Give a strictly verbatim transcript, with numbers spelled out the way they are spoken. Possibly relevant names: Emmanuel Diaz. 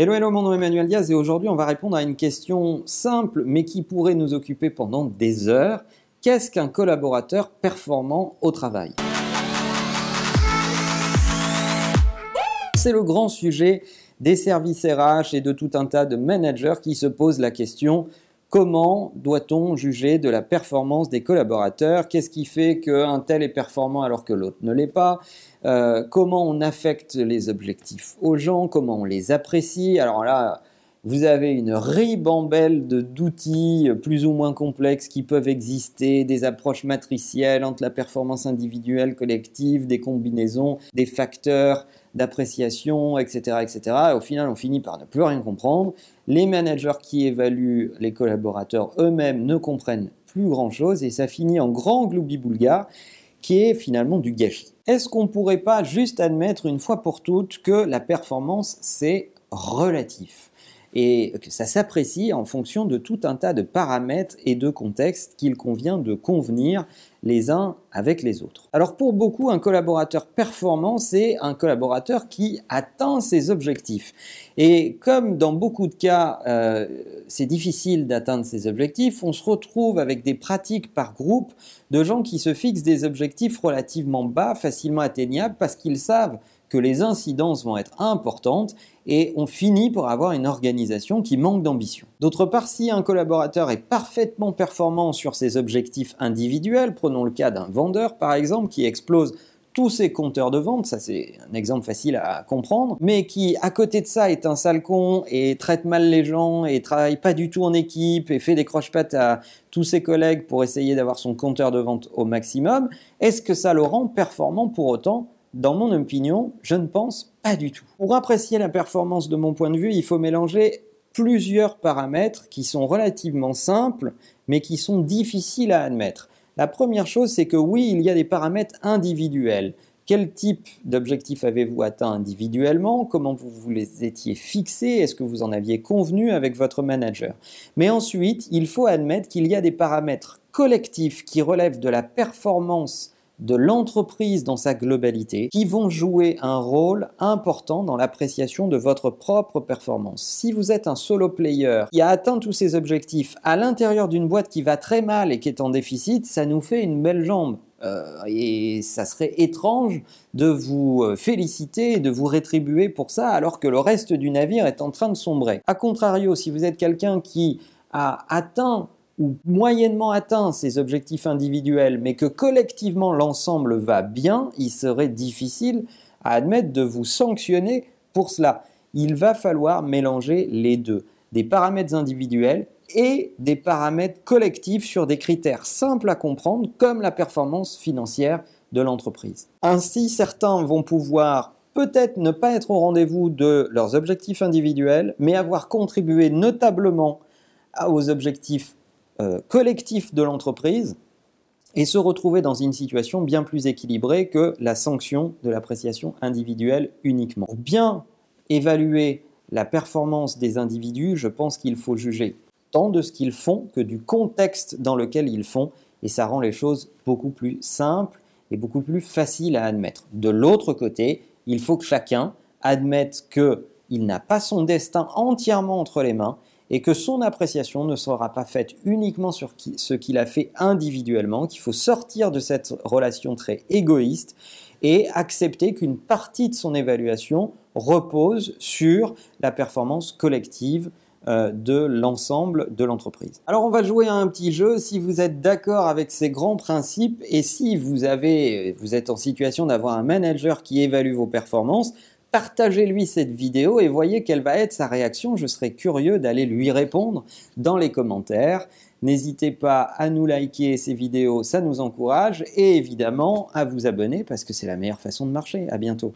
Hello, hello, mon nom est Emmanuel Diaz et aujourd'hui on va répondre à une question simple mais qui pourrait nous occuper pendant des heures. Qu'est-ce qu'un collaborateur performant au travail? C'est le grand sujet des services R H et de tout un tas de managers qui se posent la question « Comment doit-on juger de la performance des collaborateurs? Qu'est-ce qui fait qu'un tel est performant alors que l'autre ne l'est pas ?» Euh, comment on affecte les objectifs aux gens, comment on les apprécie. Alors là, vous avez une ribambelle d'outils plus ou moins complexes qui peuvent exister, des approches matricielles entre la performance individuelle, collective, des combinaisons, des facteurs d'appréciation, et cetera, et cetera. Et au final, on finit par ne plus rien comprendre. Les managers qui évaluent les collaborateurs eux-mêmes ne comprennent plus grand-chose et ça finit en grand gloubi-boulga qui est finalement du gâchis. Est-ce qu'on ne pourrait pas juste admettre une fois pour toutes que la performance, c'est relatif et que ça s'apprécie en fonction de tout un tas de paramètres et de contextes qu'il convient de convenir les uns avec les autres? Alors pour beaucoup, un collaborateur performant, c'est un collaborateur qui atteint ses objectifs. Et comme dans beaucoup de cas, euh, c'est difficile d'atteindre ses objectifs, on se retrouve avec des pratiques par groupe de gens qui se fixent des objectifs relativement bas, facilement atteignables, parce qu'ils savent que les incidences vont être importantes et on finit par avoir une organisation qui manque d'ambition. D'autre part, si un collaborateur est parfaitement performant sur ses objectifs individuels, prenons le cas d'un vendeur par exemple qui explose tous ses compteurs de vente, ça c'est un exemple facile à comprendre, mais qui à côté de ça est un sale con et traite mal les gens et travaille pas du tout en équipe et fait des croche-pattes à tous ses collègues pour essayer d'avoir son compteur de vente au maximum, est-ce que ça le rend performant pour autant ? Dans mon opinion, je ne pense pas du tout. Pour apprécier la performance de mon point de vue, il faut mélanger plusieurs paramètres qui sont relativement simples, mais qui sont difficiles à admettre. La première chose, c'est que oui, il y a des paramètres individuels. Quel type d'objectif avez-vous atteint individuellement? Comment vous vous les étiez fixés? Est-ce que vous en aviez convenu avec votre manager? Mais ensuite, il faut admettre qu'il y a des paramètres collectifs qui relèvent de la performance de l'entreprise dans sa globalité, qui vont jouer un rôle important dans l'appréciation de votre propre performance. Si vous êtes un solo player qui a atteint tous ses objectifs à l'intérieur d'une boîte qui va très mal et qui est en déficit, ça nous fait une belle jambe. Euh, et ça serait étrange de vous féliciter et de vous rétribuer pour ça alors que le reste du navire est en train de sombrer. A contrario, si vous êtes quelqu'un qui a atteint ou moyennement atteint ses objectifs individuels, mais que collectivement l'ensemble va bien, il serait difficile à admettre de vous sanctionner pour cela. Il va falloir mélanger les deux, des paramètres individuels et des paramètres collectifs sur des critères simples à comprendre, comme la performance financière de l'entreprise. Ainsi, certains vont pouvoir peut-être ne pas être au rendez-vous de leurs objectifs individuels, mais avoir contribué notablement aux objectifs collectif de l'entreprise et se retrouver dans une situation bien plus équilibrée que la sanction de l'appréciation individuelle uniquement. Pour bien évaluer la performance des individus, je pense qu'il faut juger tant de ce qu'ils font que du contexte dans lequel ils font et ça rend les choses beaucoup plus simples et beaucoup plus faciles à admettre. De l'autre côté, il faut que chacun admette qu'il n'a pas son destin entièrement entre les mains et que son appréciation ne sera pas faite uniquement sur ce qu'il a fait individuellement, qu'il faut sortir de cette relation très égoïste et accepter qu'une partie de son évaluation repose sur la performance collective de l'ensemble de l'entreprise. Alors on va jouer à un petit jeu. Si vous êtes d'accord avec ces grands principes et si vous avez, vous êtes en situation d'avoir un manager qui évalue vos performances, partagez-lui cette vidéo et voyez quelle va être sa réaction. Je serais curieux d'aller lui répondre dans les commentaires. N'hésitez pas à nous liker ces vidéos, ça nous encourage. Et évidemment, à vous abonner parce que c'est la meilleure façon de marcher. À bientôt.